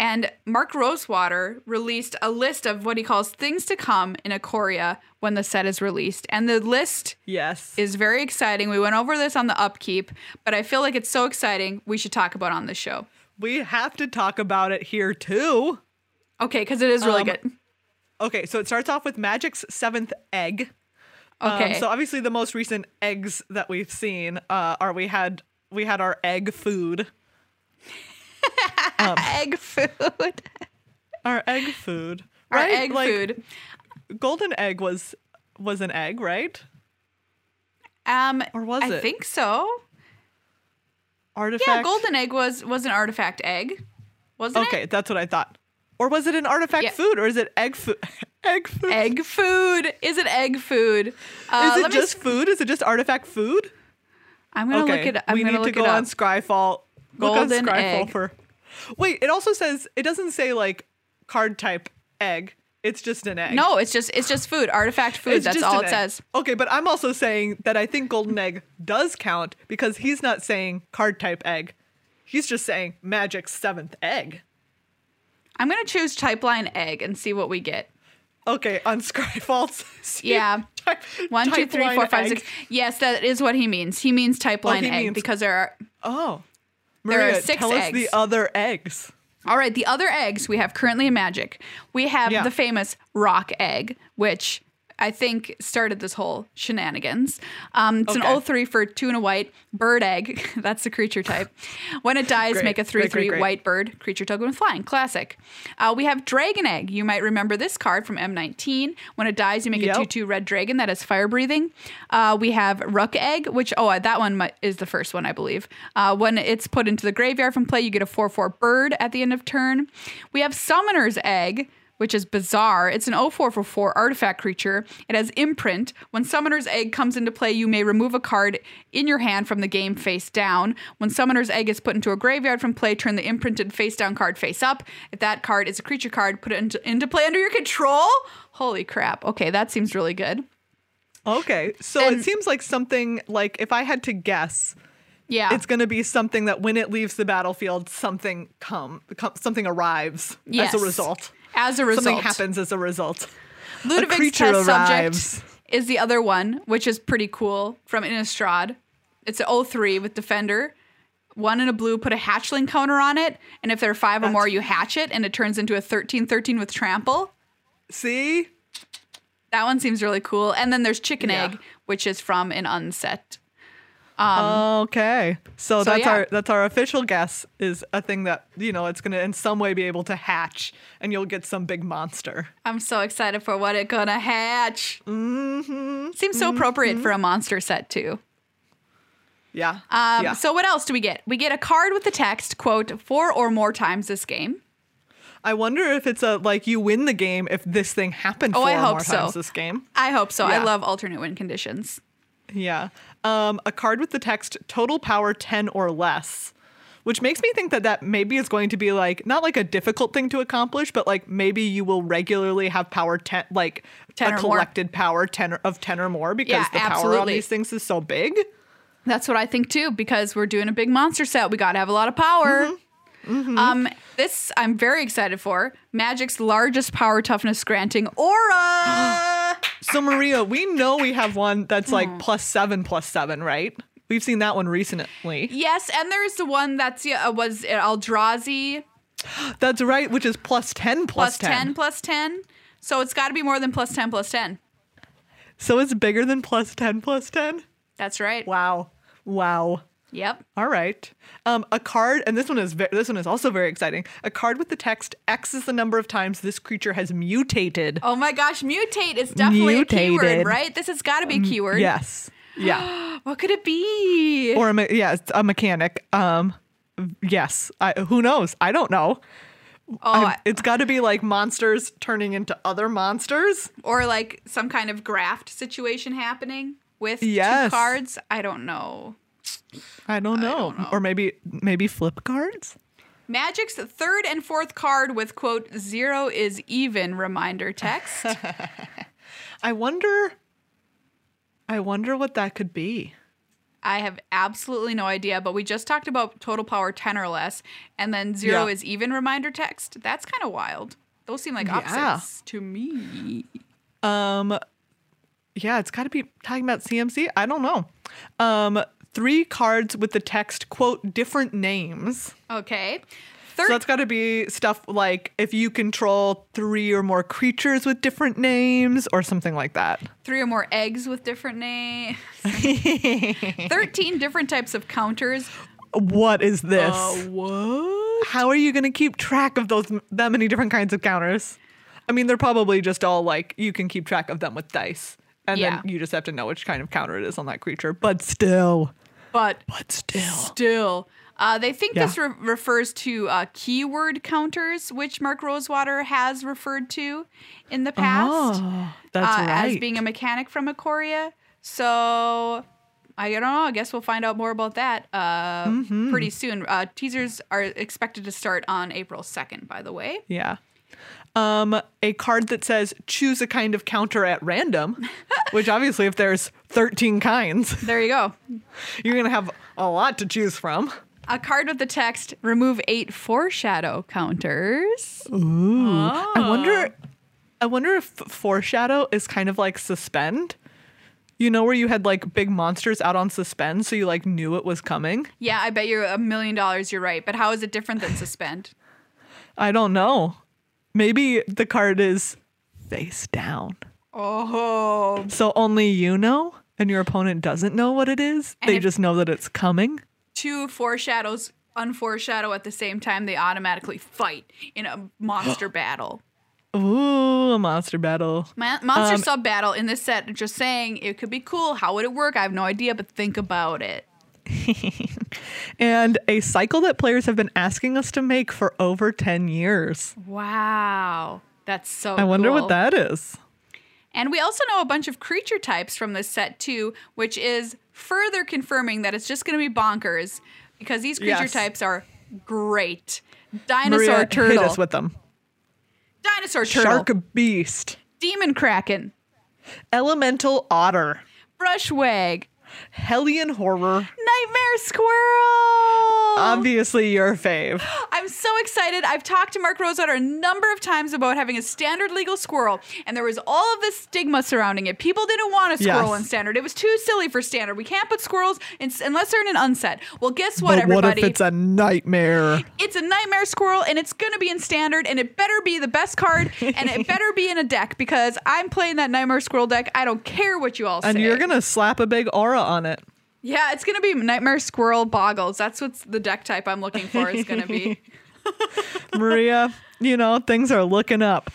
And Mark Rosewater released a list of what he calls things to come in Ikoria when the set is released. And the list is very exciting. We went over this on The Upkeep, but I feel like it's so exciting we should talk about it on this show. We have to talk about it here, too. Okay, because it is really good. Okay, so it starts off with Magic's 7th egg. Okay. So obviously the most recent eggs that we've seen are we had our egg food. Egg food. Our egg food. Right? Our egg food. Golden egg was an egg, right? Or was it? I think so. Artifact? Yeah, golden egg was an artifact egg. Wasn't it? Okay, that's what I thought. Or was it an artifact food, or is it egg food? Egg food. Egg food. Is it egg food? Is it just food? Is it just artifact food? I'm going to look it up. We need to go on Scryfall. Golden look on Scryfall egg. Wait, it also says, it doesn't say like card type egg. It's just an egg. No, it's just food, artifact food. That's all it says. Okay, but I'm also saying that I think golden egg does count because he's not saying card type egg. He's just saying Magic's 7th egg. I'm going to choose type line egg and see what we get. Okay, on Scryfall. Yeah. 1, 2, 3, 4, 5, 6. Yes, that is what he means. He means type line egg because there are... Oh. Maria, there are 6 tell eggs. Us the other eggs. All right, the other eggs we have currently in Magic. We have the famous rock egg, which I think started this whole shenanigans. It's an 0/3 for 2 and a white. Bird egg, that's the creature type. When it dies, make a 3/3 white bird, creature token with flying. Classic. We have dragon egg. You might remember this card from M19. When it dies, you make a 2/2 red dragon that has fire breathing. We have rook egg, which, that one is the first one, I believe. When it's put into the graveyard from play, you get a 4/4 bird at the end of turn. We have summoner's egg, which is bizarre. It's an 04/4 artifact creature. It has imprint. When Summoner's Egg comes into play, you may remove a card in your hand from the game face down. When Summoner's Egg is put into a graveyard from play, turn the imprinted face down card face up. If that card is a creature card, put it into play under your control. Holy crap. Okay, that seems really good. Okay, so it seems like something like, if I had to guess, yeah, it's going to be something that when it leaves the battlefield, something arrives, yes, as a result. As a result. Something happens as a result. Ludovic's test subject is the other one, which is pretty cool, from Innistrad. It's an 0/3 with Defender. One in a blue, put a hatchling counter on it, and if there are five or more, you hatch it, and it turns into a 13/13 with Trample. See? That one seems really cool. And then there's Chicken Egg, which is from an Unset. Okay. So that's our official guess, is a thing that, you know, it's going to in some way be able to hatch, and you'll get some big monster. I'm so excited for what it's going to hatch. Mm-hmm. Seems so appropriate for a monster set, too. Yeah. So what else do we get? We get a card with the text, quote, four or more times this game. I wonder if it's a, like, you win the game if this thing happened four or more times this game. I hope so. Yeah. I love alternate win conditions. Yeah. A card with the text, total power 10 or less, which makes me think that maybe is going to be, like, not like a difficult thing to accomplish, but, like, maybe you will regularly have power 10, like 10 a collected more. Power 10 or more, because the power on these things is so big. That's what I think, too, because we're doing a big monster set. We got to have a lot of power. Mm-hmm. Mm-hmm. This I'm very excited for. Magic's largest power toughness granting aura. So Maria, we know we have one that's like +7/+7, right? We've seen that one recently. Yes, and there's the one that's was Eldrazi. That's right, which is +10/+10. So it's got to be more than +10/+10. So it's bigger than +10/+10. That's right. Wow. Yep. All right. A card, and this one is also very exciting. A card with the text, X is the number of times this creature has mutated. Oh my gosh, mutate is definitely a keyword, right? This has got to be a keyword. Yes. Yeah. What could it be? Or a mechanic. Yes. Who knows? I don't know. Oh, it's got to be like monsters turning into other monsters, or like some kind of graft situation happening with two cards. I don't know. I don't know. Or maybe flip cards? Magic's third and fourth card with, quote, 0 is even reminder text. I wonder what that could be. I have absolutely no idea, but we just talked about total power 10 or less, and then 0 is even reminder text. That's kind of wild. Those seem like opposites to me. Yeah, it's got to be talking about CMC. I don't know. Three cards with the text, quote, different names. Okay. So that's got to be stuff like if you control three or more creatures with different names or something like that. Three or more eggs with different names. 13 different types of counters. What is this? What? How are you going to keep track of that many different kinds of counters? I mean, they're probably just all like you can keep track of them with dice. And then you just have to know which kind of counter it is on that creature. But still. But still. They think this refers to keyword counters, which Mark Rosewater has referred to in the past. Oh, that's right. As being a mechanic from Ikoria. So, I don't know. I guess we'll find out more about that pretty soon. Teasers are expected to start on April 2nd, by the way. Yeah. A card that says choose a kind of counter at random, which obviously if there's 13 kinds, there you go. You're going to have a lot to choose from. A card with the text, remove 8 foreshadow counters. Ooh. Oh. I wonder if foreshadow is kind of like suspend. You know where you had like big monsters out on suspend, so you like knew it was coming? Yeah, I bet you $1 million you're right. But how is it different than suspend? I don't know. Maybe the card is face down. Oh. So only you know, and your opponent doesn't know what it is. And they just know that it's coming. Two foreshadows unforeshadow at the same time, they automatically fight in a monster battle. Ooh, a monster battle. Monster sub-battle in this set. Just saying, it could be cool. How would it work? I have no idea, but think about it. And a cycle that players have been asking us to make for over 10 years. Wow. That's so cool. I wonder what that is. And we also know a bunch of creature types from this set, too, which is further confirming that it's just going to be bonkers because these creature types are great. Dinosaur Maria turtle. Hit us with them. Dinosaur turtle. Shark beast. Demon kraken. Elemental otter. Brushwag. Hellion horror. Nightmare squirrel. Obviously your fave. I'm so excited. I've talked to Mark Rosewater a number of times about having a standard legal squirrel, and there was all of this stigma surrounding it. People didn't want a squirrel in standard. It was too silly for standard. We can't put squirrels in, unless they're in an unset. Well, guess what, everybody? What if it's a nightmare? It's a nightmare squirrel, and it's going to be in standard, and it better be the best card, and it better be in a deck, because I'm playing that nightmare squirrel deck. I don't care what you all say. And you're going to slap a big aura on it. Yeah, it's going to be Nightmare Squirrel Boggles. That's what's the deck type I'm looking for is going to be. Maria, you know, things are looking up.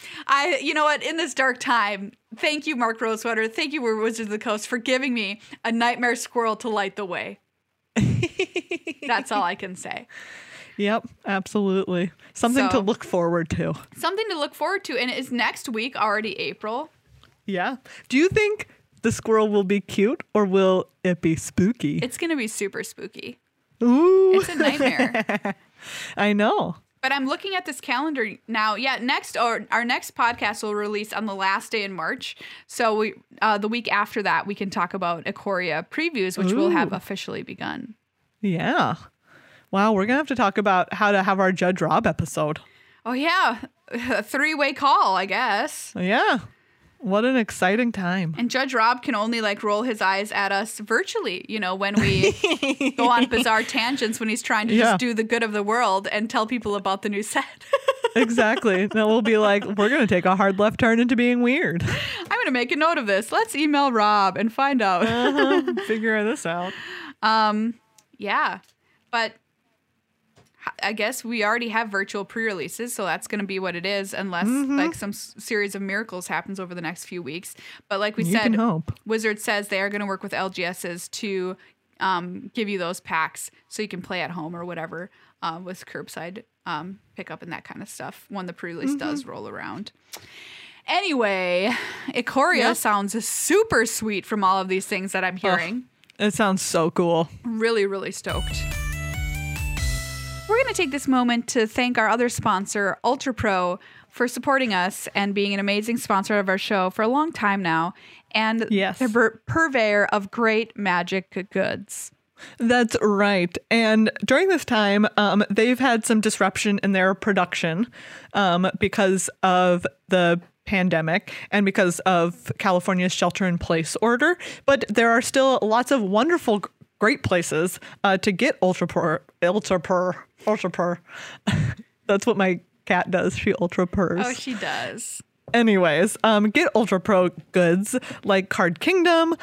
You know what? In this dark time, thank you, Mark Rosewater. Thank you, we're Wizards of the Coast, for giving me a Nightmare Squirrel to light the way. That's all I can say. Yep, absolutely. Something to look forward to. Something to look forward to. And it is next week, already April. Yeah. Do you think the squirrel will be cute, or will it be spooky? It's going to be super spooky. Ooh. It's a nightmare. I know. But I'm looking at this calendar now. Yeah, our next podcast will release on the last day in March. So we, the week after that, we can talk about Ikoria previews, which will have officially begun. Yeah. Wow, we're going to have to talk about how to have our Judge Rob episode. Oh, yeah. A three-way call, I guess. Yeah. What an exciting time. And Judge Rob can only roll his eyes at us virtually, you know, when we go on bizarre tangents when he's trying to just do the good of the world and tell people about the new set. Exactly. Then we'll be like, we're going to take a hard left turn into being weird. I'm going to make a note of this. Let's email Rob and find out. Figure this out. Yeah. But I guess we already have virtual pre-releases, so that's going to be what it is, unless some series of miracles happens over the next few weeks. But like we said, Wizard says they are going to work with LGSs to give you those packs so you can play at home or whatever with curbside pickup and that kind of stuff when the pre-release does roll around. Anyway, Ikoria sounds super sweet from all of these things that I'm hearing. Oh, it sounds so cool. Really, really stoked. We're going to take this moment to thank our other sponsor, UltraPro, for supporting us and being an amazing sponsor of our show for a long time now. And they're purveyor of great magic goods. That's right. And during this time, they've had some disruption in their production because of the pandemic and because of California's shelter-in-place order. But there are still lots of wonderful great places to get ultra purr. That's what my cat does. She ultra purrs. Oh, she does. Anyways, get UltraPro goods like Card Kingdom,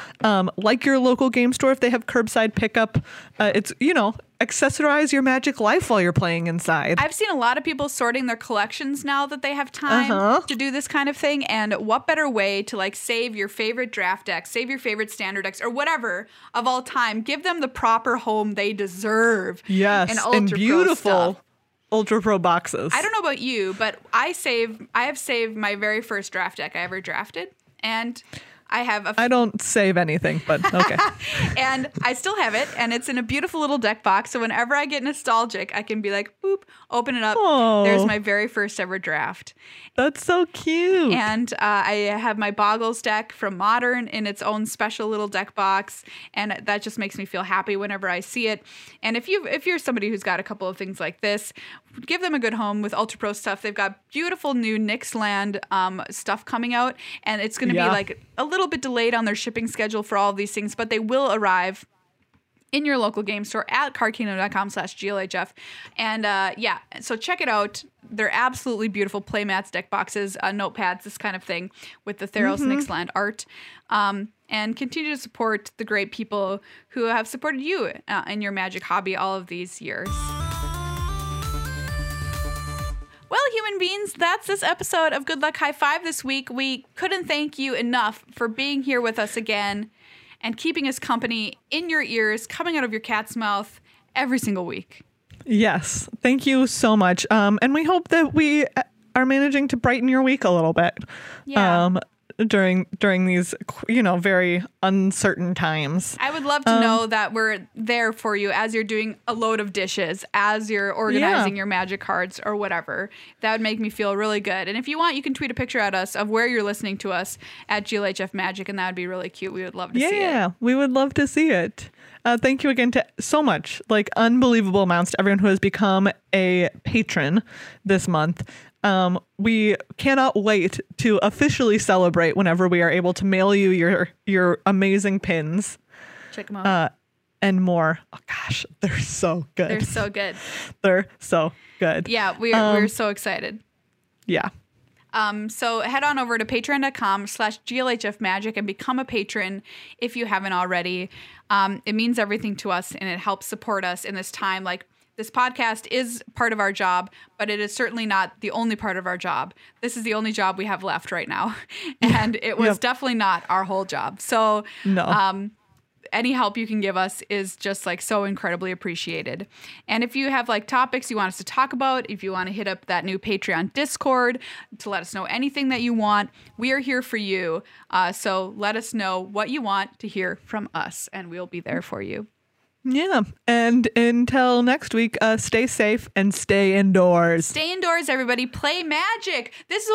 like your local game store if they have curbside pickup. It's, you know, accessorize your magic life while you're playing inside. I've seen a lot of people sorting their collections now that they have time to do this kind of thing. And what better way to save your favorite draft decks, save your favorite standard decks, or whatever of all time. Give them the proper home they deserve. Yes, and beautiful stuff. UltraPro boxes. I don't know about you, but I have saved my very first draft deck I ever drafted, and I have I don't save anything, but okay. And I still have it, and it's in a beautiful little deck box, so whenever I get nostalgic, I can be like, boop, open it up. Oh, there's my very first ever draft. That's so cute. And I have my Boggles deck from Modern in its own special little deck box, and that just makes me feel happy whenever I see it. And if you're somebody who's got a couple of things like this, give them a good home with UltraPro stuff. They've got beautiful new Nyx land stuff coming out, and it's going to be a little bit delayed on their shipping schedule for all of these things, but they will arrive in your local game store at cardkingdom.com/glhf. And so check it out. They're absolutely beautiful playmats, deck boxes, notepads, this kind of thing with the Theros Nyxland art. And continue to support the great people who have supported you in your magic hobby all of these years. Well, human beings, that's this episode of Good Luck High Five this week. We couldn't thank you enough for being here with us again and keeping us company in your ears, coming out of your cat's mouth every single week. Yes. Thank you so much. And we hope that we are managing to brighten your week a little bit. Yeah. During these, you know, very uncertain times. I would love to know that we're there for you as you're doing a load of dishes, as you're organizing your magic cards or whatever. That would make me feel really good. And if you want, you can tweet a picture at us of where you're listening to us at GLHF Magic, and that would be really cute. We would love to see it. Yeah, we would love to see it. Thank you again to so much, like unbelievable amounts to everyone who has become a patron this month. We cannot wait to officially celebrate whenever we are able to mail you your amazing pins. Check them out. And more. Oh gosh, they're so good. They're so good. They're so good. Yeah, we're so excited. Yeah. So head on over to patreon.com/GLHF Magic and become a patron if you haven't already. It means everything to us and it helps support us in this time. Like, this podcast is part of our job, but it is certainly not the only part of our job. This is the only job we have left right now. And it was definitely not our whole job. So no. Any help you can give us is just like so incredibly appreciated. And if you have like topics you want us to talk about, if you want to hit up that new Patreon Discord to let us know anything that you want, we are here for you. So let us know what you want to hear from us and we'll be there for you. Yeah. And until next week, stay safe and stay indoors. Stay indoors, everybody. Play magic. This is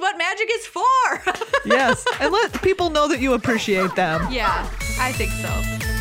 what magic is for. Yes. And let people know that you appreciate them. Yeah, I think so.